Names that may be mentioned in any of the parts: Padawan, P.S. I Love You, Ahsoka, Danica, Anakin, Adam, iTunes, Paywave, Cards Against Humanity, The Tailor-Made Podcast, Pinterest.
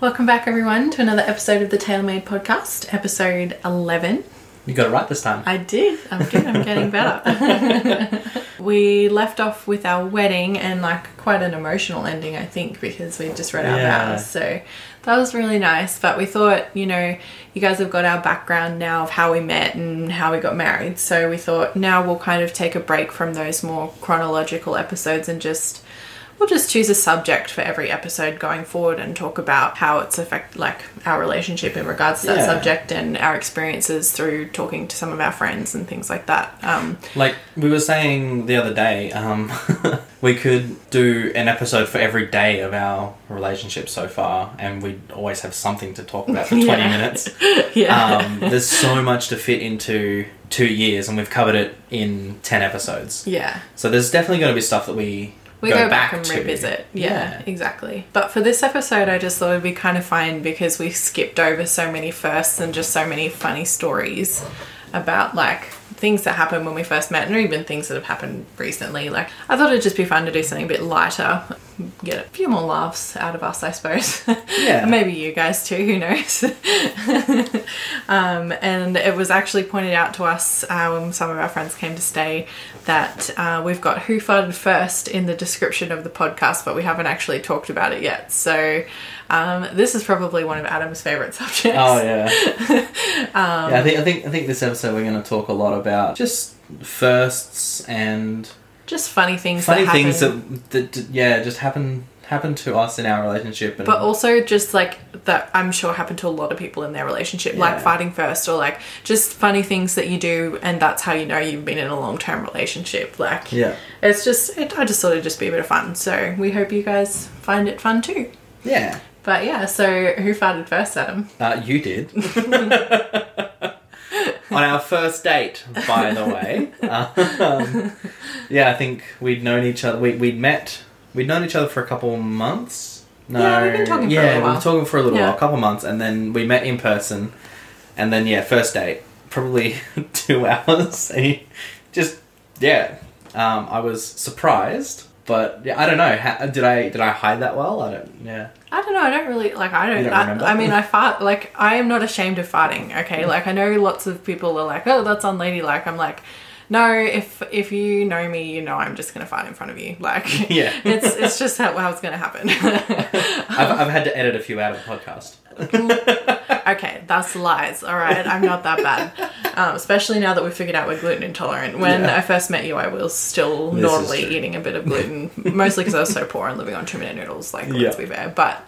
Welcome back, everyone, to another episode of The Tailor-Made Podcast, episode 11. You got it right this time. I did. I'm good. I'm getting better. We left off with our wedding and like quite an emotional ending, I think, because we just read our vows. So that was really nice. But we thought, you know, you guys have got our background now of how we met and how we got married. So we thought now we'll kind of take a break from those more chronological episodes and just... we'll just choose a subject for every episode going forward and talk about how it's affected, like, our relationship in regards to that subject and our experiences through talking to some of our friends and things like that. Like we were saying the other day, we could do an episode for every day of our relationship so far, and we'd always have something to talk about for 20 minutes. There's so much to fit into 2 years, and we've covered it in 10 episodes. Yeah. So there's definitely going to be stuff that we go back and revisit. Yeah, exactly. But for this episode, I just thought it'd be kind of fun because we skipped over so many firsts and just so many funny stories about, like, things that happened when we first met and even things that have happened recently. Like, I thought it'd just be fun to do something a bit lighter, get a few more laughs out of us, I suppose. Yeah. Maybe you guys too, who knows? And it was actually pointed out to us when some of our friends came to stay that we've got who farted first in the description of the podcast, but we haven't actually talked about it yet. So this is probably one of Adam's favourite subjects. Oh yeah. I think this episode we're going to talk a lot about just firsts and just funny things that happen to us in our relationship, and but also just like that I'm sure happened to a lot of people in their relationship, like fighting first or like just funny things that you do, and that's how you know you've been in a long-term relationship. Like it's just I just thought it'd just be a bit of fun, so we hope you guys find it fun too. Yeah. But yeah, so who farted first, Adam? You did. On our first date, by the way. I think we'd known each other. We'd known each other for a couple months. No. Yeah, we've been talking for a little while. Yeah, a couple months, and then we met in person. And then, first date. Probably 2 hours. And just, I was surprised. But I don't know. How, did I hide that well? I don't know. I don't really like. I fart. Like, I am not ashamed of farting. Okay. Like, I know lots of people are like, oh, that's unladylike. I'm like, no. If you know me, you know I'm just gonna fart in front of you. Like, it's just how it's gonna happen. I've had to edit a few out of the podcast. Okay, that's lies. All right, I'm not that bad. Especially now that we've figured out we're gluten intolerant. When I first met you, I was still normally eating a bit of gluten, mostly because I was so poor and living on 2-minute noodles, like, let's be fair. But,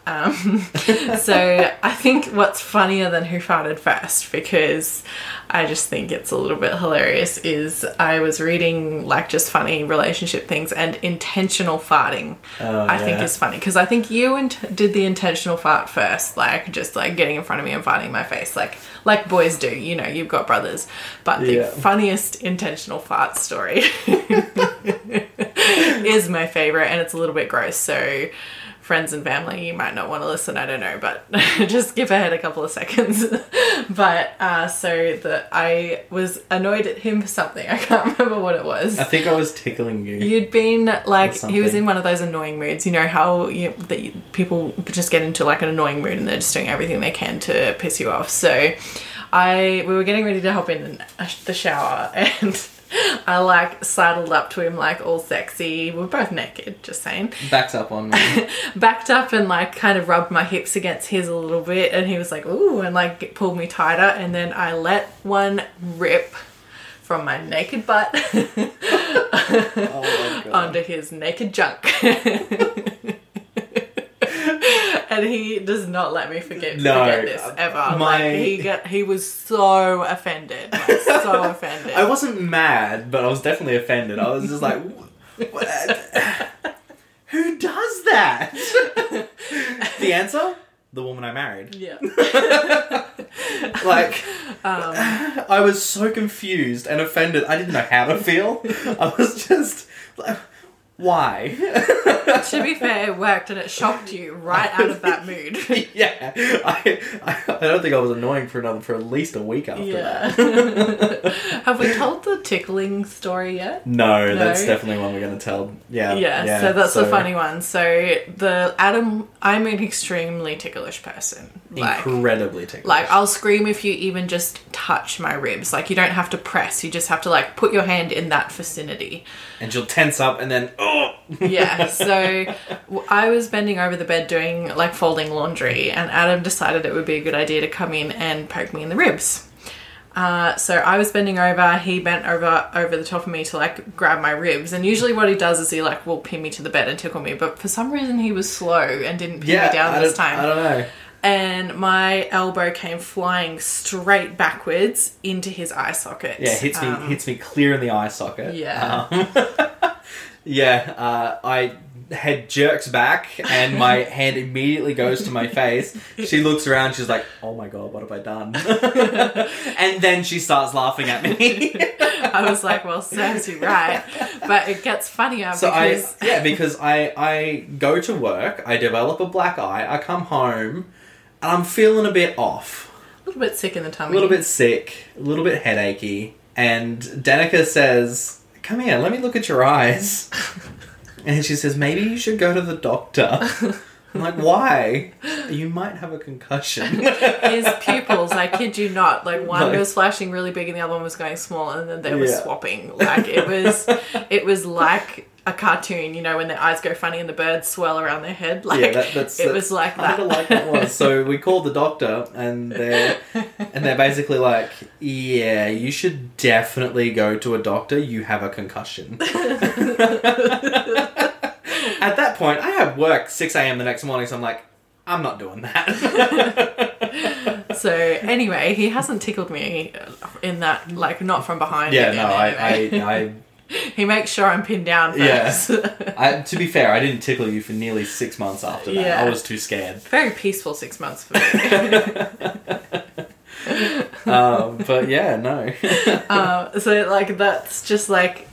so I think what's funnier than who farted first, because I just think it's a little bit hilarious, is I was reading, like, just funny relationship things, and intentional farting think is funny, because I think you did the intentional fart first, like, just, like, getting in front of me and farting in my face, like boys do, you know, you've got brothers. But the funniest intentional fart story is my favourite, and it's a little bit gross, so friends and family, you might not want to listen, I don't know, but just give ahead a couple of seconds. But I was annoyed at him for something, I can't remember what it was. I think I was tickling you. You'd been like, he was in one of those annoying moods, you know how people just get into like an annoying mood and they're just doing everything they can to piss you off. So we were getting ready to hop in the shower, and I like sidled up to him like all sexy. We're both naked, just saying. Backed up on me. Backed up and like kind of rubbed my hips against his a little bit, and he was like, ooh, and like pulled me tighter, and then I let one rip from my naked butt onto his naked junk. And he does not let me forget this ever. He was so offended. Like, so offended. I wasn't mad, but I was definitely offended. I was just like, what? Who does that? The answer? The woman I married. Yeah. Like, I was so confused and offended. I didn't know how to feel. I was just like... Why? To be fair, it worked and it shocked you right out of that mood. Yeah. I don't think I was annoying for at least a week after that. Have we told the tickling story yet? No, that's definitely one we're going to tell. Yeah, so that's the funny one. So I'm an extremely ticklish person. Incredibly ticklish. Like, I'll scream if you even just touch my ribs. Like, you don't have to press. You just have to, like, put your hand in that vicinity. And you'll tense up and then, oh! Yeah, so I was bending over the bed doing, like, folding laundry, and Adam decided it would be a good idea to come in and poke me in the ribs. So I was bending over, he bent over the top of me to, like, grab my ribs, and usually what he does is he, like, will pin me to the bed and tickle me, but for some reason he was slow and didn't pin me down this time. I don't know. And my elbow came flying straight backwards into his eye socket. Yeah, hits me clear in the eye socket. Yeah. I head jerks back and my hand immediately goes to my face. She looks around, she's like, oh my God, what have I done? And then she starts laughing at me. I was like, well, serves you right. But it gets funnier because I go to work, I develop a black eye, I come home and I'm feeling a bit off. A little bit sick in the tummy. A little bit sick, a little bit headachy. And Danica says, come here, let me look at your eyes. And she says, maybe you should go to the doctor. I'm like, why? You might have a concussion. His pupils, I kid you not, like one was flashing really big and the other one was going small, and then they were swapping. Like it was like a cartoon, you know, when their eyes go funny and the birds swirl around their head. Like was like that. Kind of like that was. So we called the doctor, and they're basically like, yeah, you should definitely go to a doctor. You have a concussion. At that point, I had work 6 a.m. the next morning, so I'm like, I'm not doing that. So anyway, he hasn't tickled me in that, like, not from behind. Yeah, no, anyway. I he makes sure I'm pinned down first. Yeah. To be fair, I didn't tickle you for nearly 6 months after that. Yeah. I was too scared. Very peaceful 6 months for me. But yeah, no. So, like, that's just, like,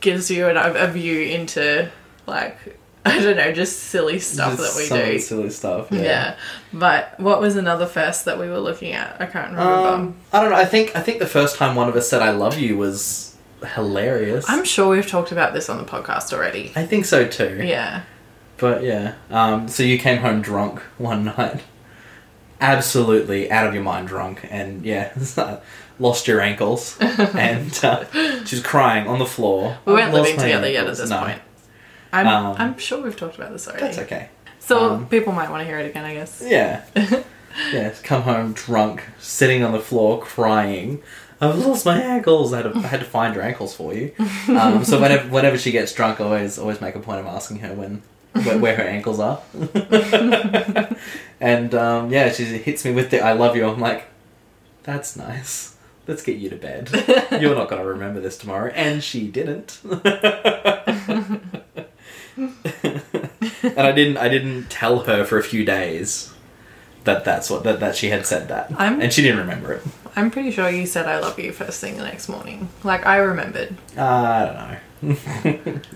gives you a view into, like, I don't know, just silly stuff just that we do. Silly stuff, yeah. But what was another first that we were looking at? I can't remember. I don't know. I think the first time one of us said I love you was hilarious. I'm sure we've talked about this on the podcast already. I think so too. Yeah. But yeah. So you came home drunk one night. Absolutely out of your mind drunk. And yeah, lost your ankles. And she's crying on the floor. We weren't living together yet at this point. I'm sure we've talked about this already. That's okay. So people might want to hear it again, I guess. Yeah. Yeah, come home drunk, sitting on the floor, crying. I've lost my ankles. I had to find your ankles for you. So whenever she gets drunk, I always make a point of asking her where her ankles are. And she hits me with the I love you. I'm like, that's nice. Let's get you to bed. You're not going to remember this tomorrow. And she didn't. And I didn't tell her for a few days that she had said that, and she didn't remember it. I'm pretty sure you said I love you first thing the next morning. Like, I remembered. I don't know.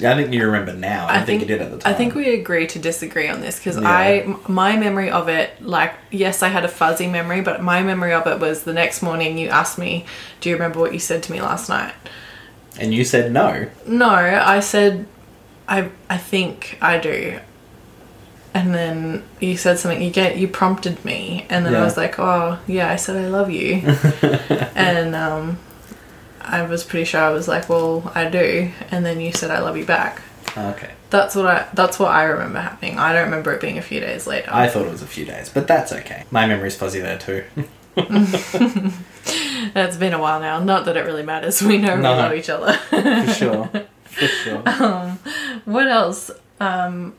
I think you remember now. I don't think you did at the time. I think we agree to disagree on this because my memory of it, like, yes, I had a fuzzy memory, but my memory of it was the next morning you asked me, do you remember what you said to me last night? And you said no. No, I said, I think I do. And then you said something, you prompted me, and then I was like, oh yeah, I said I love you. And I was pretty sure I was like, well, I do. And then you said I love you back. Okay. That's what I remember happening. I don't remember it being a few days later. I thought it was a few days, but that's okay. My memory's fuzzy there too. It's been a while now. Not that it really matters. We know we love each other. For sure. For sure. What else?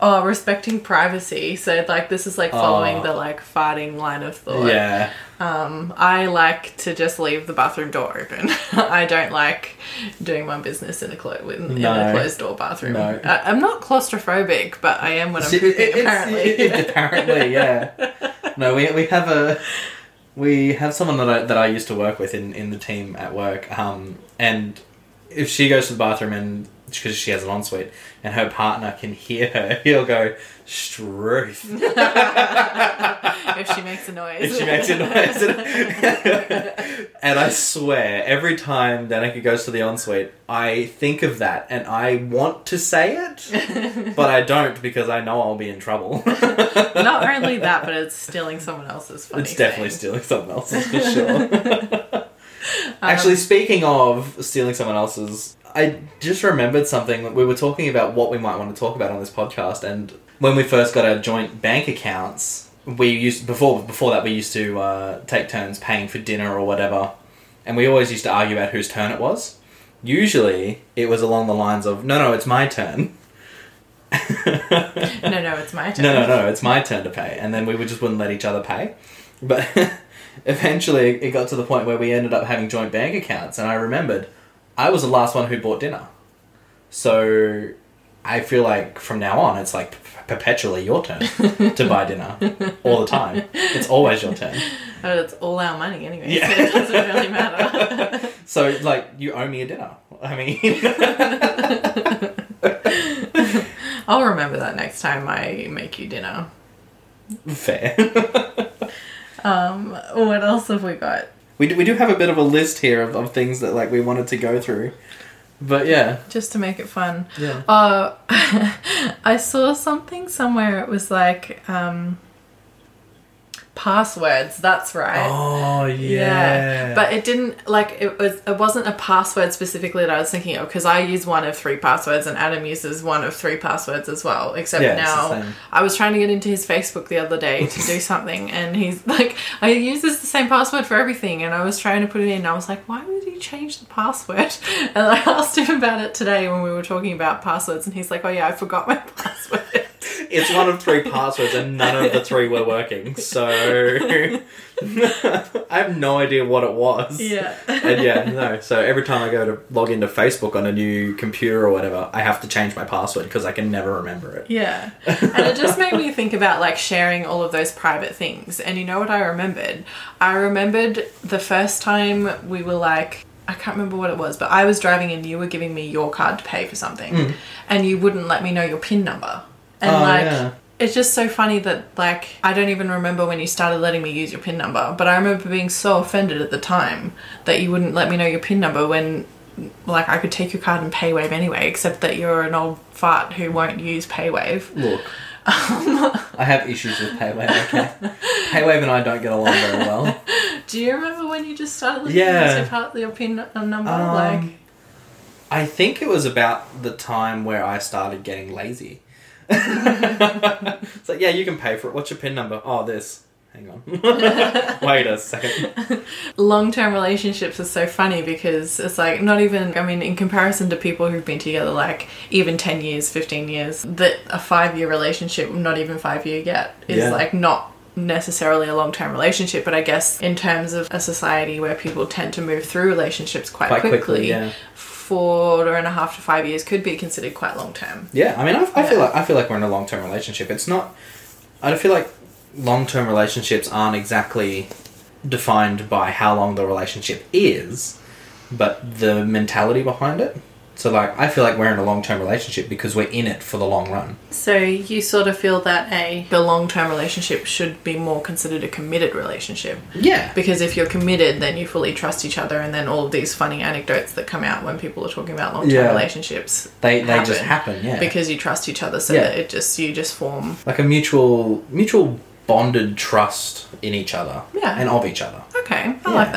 Respecting privacy. So, like, this is, like, following the, like, farting line of thought. Yeah. I like to just leave the bathroom door open. I don't like doing my business in a closed-door bathroom. No. I'm not claustrophobic, but I am when I'm pooping, apparently. Apparently, yeah. No, we have someone that I used to work with in the team at work, and if she goes to the bathroom and because she has an ensuite, and her partner can hear her, he'll go, Struth. If she makes a noise. And I swear, every time Danica goes to the ensuite, I think of that, and I want to say it, but I don't because I know I'll be in trouble. Not only that, but it's stealing someone else's funny It's definitely thing. Stealing someone else's, for sure. Actually, speaking of stealing someone else's, I just remembered something. We were talking about what we might want to talk about on this podcast, and when we first got our joint bank accounts, we used before that we used to take turns paying for dinner or whatever, and we always used to argue about whose turn it was. Usually, it was along the lines of, "No, it's my turn." No, it's my turn. No, it's my turn to pay, and then we just wouldn't let each other pay, but. Eventually, it got to the point where we ended up having joint bank accounts, and I remembered I was the last one who bought dinner. So I feel like from now on, it's like perpetually your turn to buy dinner all the time. It's always your turn. But it's all our money anyway, So it doesn't really matter. So, like, you owe me a dinner. I mean... I'll remember that next time I make you dinner. Fair. What else have we got? We do have a bit of a list here of things that, like, we wanted to go through. But, yeah. Just to make it fun. Yeah. I saw something somewhere. It was, like, passwords. That's right. Oh, yeah. But it didn't, like, it wasn't a password specifically that I was thinking of, because I use one of three passwords, and Adam uses one of three passwords as well, except now I was trying to get into his Facebook the other day to do something, and he's like, I use the same password for everything, and I was trying to put it in, and I was like, why would you change the password? And I asked him about it today when we were talking about passwords, and he's like, oh yeah, I forgot my password. It's one of three passwords, and none of the three were working, so I have no idea what it was. Yeah. And so every time I go to log into Facebook on a new computer or whatever, I have to change my password because I can never remember it. Yeah. And it just made me think about, like, sharing all of those private things. And you know what I remembered? I remembered the first time we were, like, I can't remember what it was, but I was driving and you were giving me your card to pay for something, and you wouldn't let me know your PIN number. And, it's just so funny that, like, I don't even remember when you started letting me use your PIN number, but I remember being so offended at the time that you wouldn't let me know your PIN number when, like, I could take your card and Paywave anyway, except that you're an old fart who won't use Paywave. Look, I have issues with Paywave, okay? Paywave and I don't get along very well. Do you remember when you just started letting me use your PIN number? I think it was about the time where I started getting lazy. It's like, yeah, you can pay for it. What's your PIN number? Oh, this. Hang on. Wait a second. Long-term relationships are so funny because it's like not even, I mean, in comparison to people who've been together like even 10 years, 15 years, that a 5-year relationship, not even 5-year yet, is like not necessarily a long-term relationship. But I guess in terms of a society where people tend to move through relationships quite quickly 4.5 to 5 years could be considered quite long term. Yeah, I mean, I feel like we're in a long term relationship. It's not. I feel like long term relationships aren't exactly defined by how long the relationship is, but the mentality behind it. So, like, I feel like we're in a long term relationship because we're in it for the long run. So you sort of feel that the long term relationship should be more considered a committed relationship. Yeah. Because if you're committed, then you fully trust each other, and then all of these funny anecdotes that come out when people are talking about long term relationships. They just happen, yeah. Because you trust each other, so that you just form like a mutual bonded trust in each other. Yeah. And of each other. Okay. I like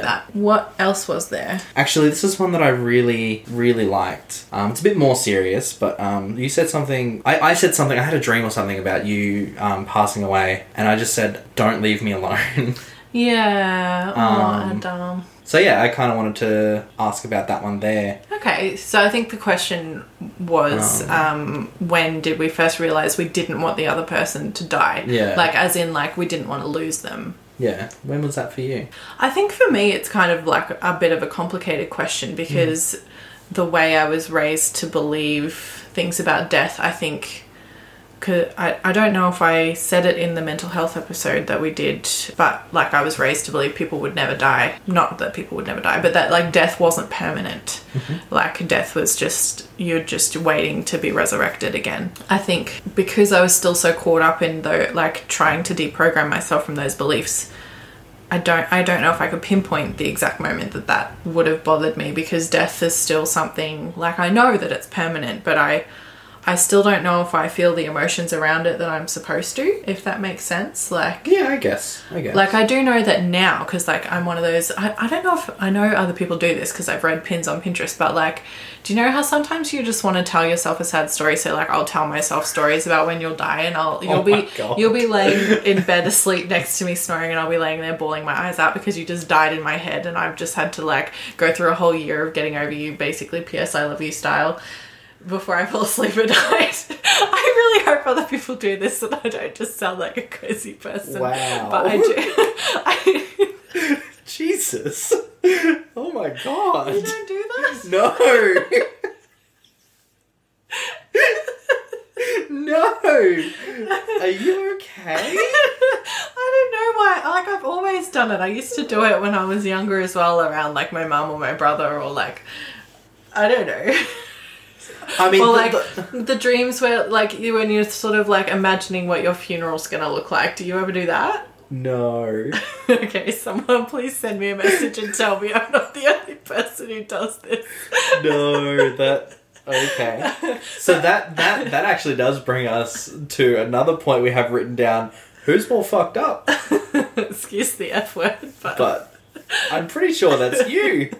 that. What else was there? Actually, this is one that I really, really liked. It's a bit more serious, but you said something... I said something, I had a dream or something about you passing away, and I just said, don't leave me alone. Yeah. Adam. So, yeah, I kind of wanted to ask about that one there. Okay, so I think the question was when did we first realise we didn't want the other person to die? Yeah. Like, as in, like, we didn't want to lose them. Yeah. When was that for you? I think for me it's kind of like a bit of a complicated question because the way I was raised to believe things about death, I think 'cause I don't know if I said it in the mental health episode that we did, but like I was raised to believe people would never die. Not that people would never die, but that like death wasn't permanent. Mm-hmm. Like death was just, you're just waiting to be resurrected again. I think because I was still so caught up in though, like trying to deprogram myself from those beliefs, I don't know if I could pinpoint the exact moment that that would have bothered me, because death is still something like I know that it's permanent, but I still don't know if I feel the emotions around it that I'm supposed to, if that makes sense. Like, yeah, I guess. Like, I do know that now, because like I'm one of those, I don't know if, I know other people do this because I've read pins on Pinterest, but like, do you know how sometimes you just want to tell yourself a sad story? So like, I'll tell myself stories about when you'll die, and you'll be laying in bed asleep next to me snoring, and I'll be laying there bawling my eyes out because you just died in my head, and I've just had to like go through a whole year of getting over you, basically P.S. I Love You style, before I fall asleep at night. I really hope other people do this and I don't just sound like a crazy person. Wow. But I do. Jesus. Oh my God. You don't do that? No. No. Are you okay? I don't know why. Like, I've always done it. I used to do it when I was younger as well, around like my mum or my brother, or like, I don't know. I mean, or like the dreams where like you, when you're sort of like imagining what your funeral's gonna look like. Do you ever do that? No. Okay, someone please send me a message and tell me I'm not the only person who does this. No, that. Okay. So that actually does bring us to another point we have written down. Who's more fucked up? Excuse the F word, but I'm pretty sure that's you.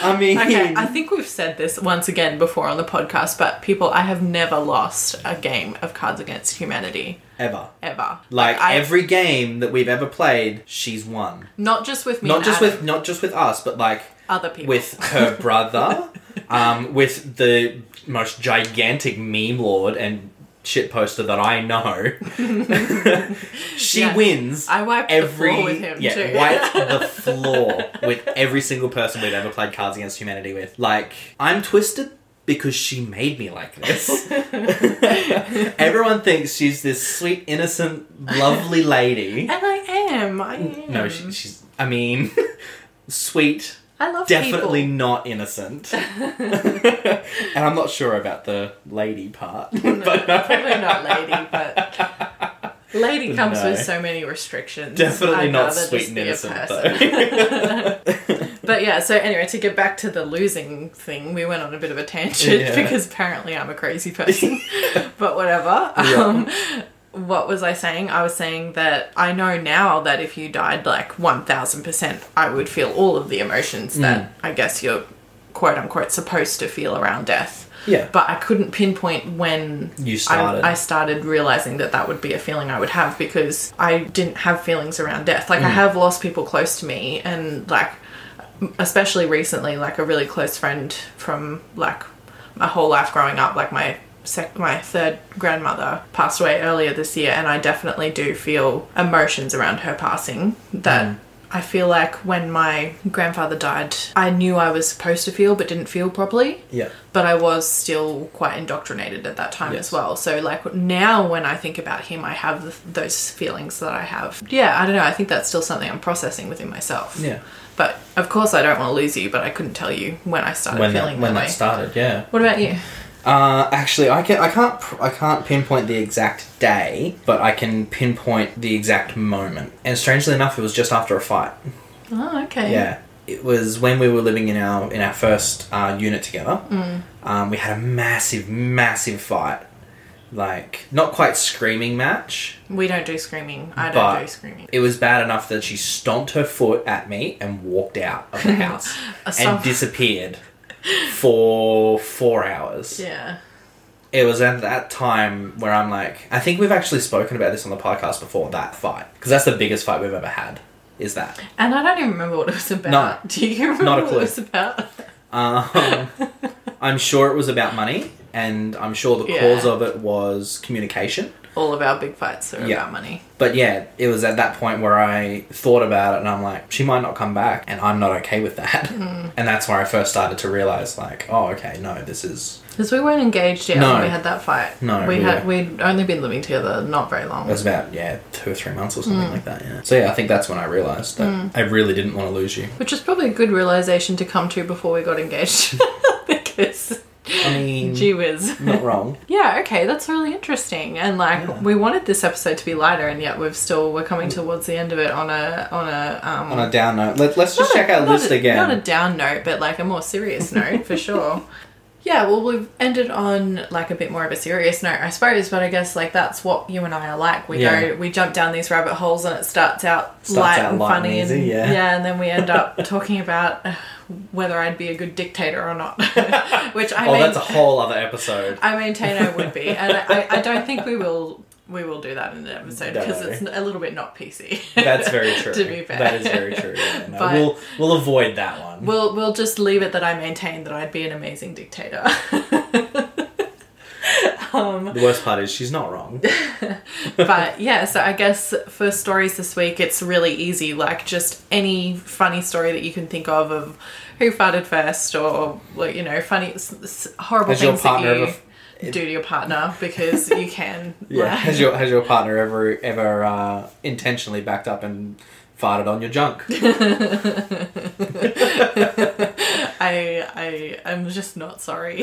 I mean... Okay, I think we've said this once again before on the podcast, but people, I have never lost a game of Cards Against Humanity. Ever. Like every game that we've ever played, she's won. Not just with me and Adam. Not just with us, but like... Other people. With her brother, with the most gigantic meme lord and shit poster that I know. She wins. I wiped the floor with him too. Yeah, wiped the floor with every single person we've ever played Cards Against Humanity with. Like, I'm twisted because she made me like this. Everyone thinks she's this sweet, innocent, lovely lady. And I am. No, she's... I mean, sweet... I love definitely people. Not innocent. And I'm not sure about the lady part. No, but probably not lady, but lady comes with so many restrictions. Definitely I'd not sweet and innocent, though. But yeah, so anyway, to get back to the losing thing, we went on a bit of a tangent because apparently I'm a crazy person. But whatever. Yeah. What was I saying? I was saying that I know now that if you died, like, 1,000%, I would feel all of the emotions that I guess you're, quote-unquote, supposed to feel around death. Yeah. But I couldn't pinpoint when I started realising that that would be a feeling I would have, because I didn't have feelings around death. Like, I have lost people close to me, and, like, especially recently, like, a really close friend from, like, my whole life growing up, like, my third grandmother passed away earlier this year, and I definitely do feel emotions around her passing that I feel like when my grandfather died, I knew I was supposed to feel but didn't feel properly. Yeah. But I was still quite indoctrinated at that time as well. So, like, now when I think about him, I have those feelings that I have. Yeah, I don't know. I think that's still something I'm processing within myself. Yeah. But, of course, I don't want to lose you, but I couldn't tell you when I started feeling that way. When that started, yeah. What about you? Actually, I can't pinpoint the exact day, but I can pinpoint the exact moment. And strangely enough, it was just after a fight. Oh, okay. Yeah, it was when we were living in our first unit together. We had a massive fight. Like, not quite screaming match. We don't do screaming. I don't do screaming. It was bad enough that she stomped her foot at me and walked out of the house and disappeared. For 4 hours. Yeah. It was at that time where I'm like... I think we've actually spoken about this on the podcast before, that fight. Because that's the biggest fight we've ever had, is that. And I don't even remember what it was about. No, do you remember what it was about? I'm sure it was about money. And I'm sure the cause of it was communication. all of our big fights are about money. But yeah, it was at that point where I thought about it and I'm like, she might not come back and I'm not okay with that. Mm. And that's where I first started to realize like, oh, okay, no, this is... Because we weren't engaged yet when we had that fight. No. We'd only been living together not very long. It was about, 2 or 3 months or something like that, yeah. So yeah, I think that's when I realised that I really didn't want to lose you. Which is probably a good realisation to come to before we got engaged. Because... I mean, gee whiz. Not wrong. Yeah, okay, that's really interesting. And like, we wanted this episode to be lighter, and yet we're coming towards the end of it on a down note. Let's just check our list again. Not a down note, but like a more serious note for sure. Yeah, well, we've ended on like a bit more of a serious note, I suppose, but I guess like that's what you and I are like. We jump down these rabbit holes and it starts out light and funny and easy, and then we end up talking about whether I'd be a good dictator or not. Which I that's a whole other episode. I maintain I would be, and I don't think we will do that in an episode because it's a little bit not PC. That's very true. To be fair. That is very true. Yeah, no, but we'll avoid that one. We'll just leave it that I maintain that I'd be an amazing dictator. The worst part is she's not wrong. But yeah, so I guess for stories this week, it's really easy. Like just any funny story that you can think of who farted first or, like, you know, funny, horrible things that you... do to your partner because you can. Yeah. Like. Has your partner ever intentionally backed up and farted on your junk? I'm just not sorry.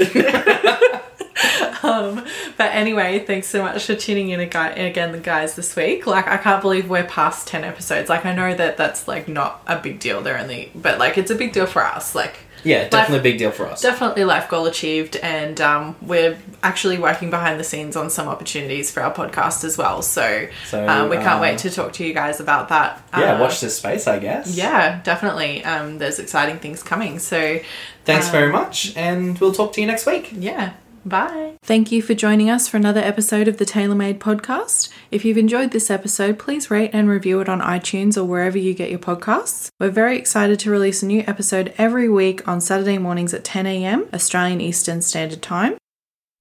But anyway, thanks so much for tuning in again, guys, this week. Like, I can't believe we're past 10 episodes. Like, I know that that's like not a big deal. But like, it's a big deal for us. Like. Yeah, definitely a big deal for us. Definitely life goal achieved, and we're actually working behind the scenes on some opportunities for our podcast as well. So we can't wait to talk to you guys about that. Yeah, watch this space, I guess. Yeah, definitely. There's exciting things coming. So thanks very much, and we'll talk to you next week. Yeah. Bye. Thank you for joining us for another episode of the Tailor-Made Podcast. If you've enjoyed this episode, please rate and review it on iTunes or wherever you get your podcasts. We're very excited to release a new episode every week on Saturday mornings at 10 a.m. Australian Eastern Standard Time.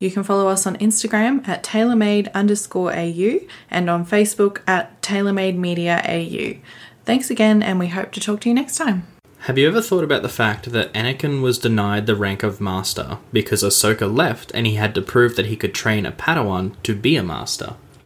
You can follow us on Instagram at tailormade_AU and on Facebook at tailormade media AU. Thanks again, and we hope to talk to you next time. Have you ever thought about the fact that Anakin was denied the rank of master because Ahsoka left and he had to prove that he could train a Padawan to be a master?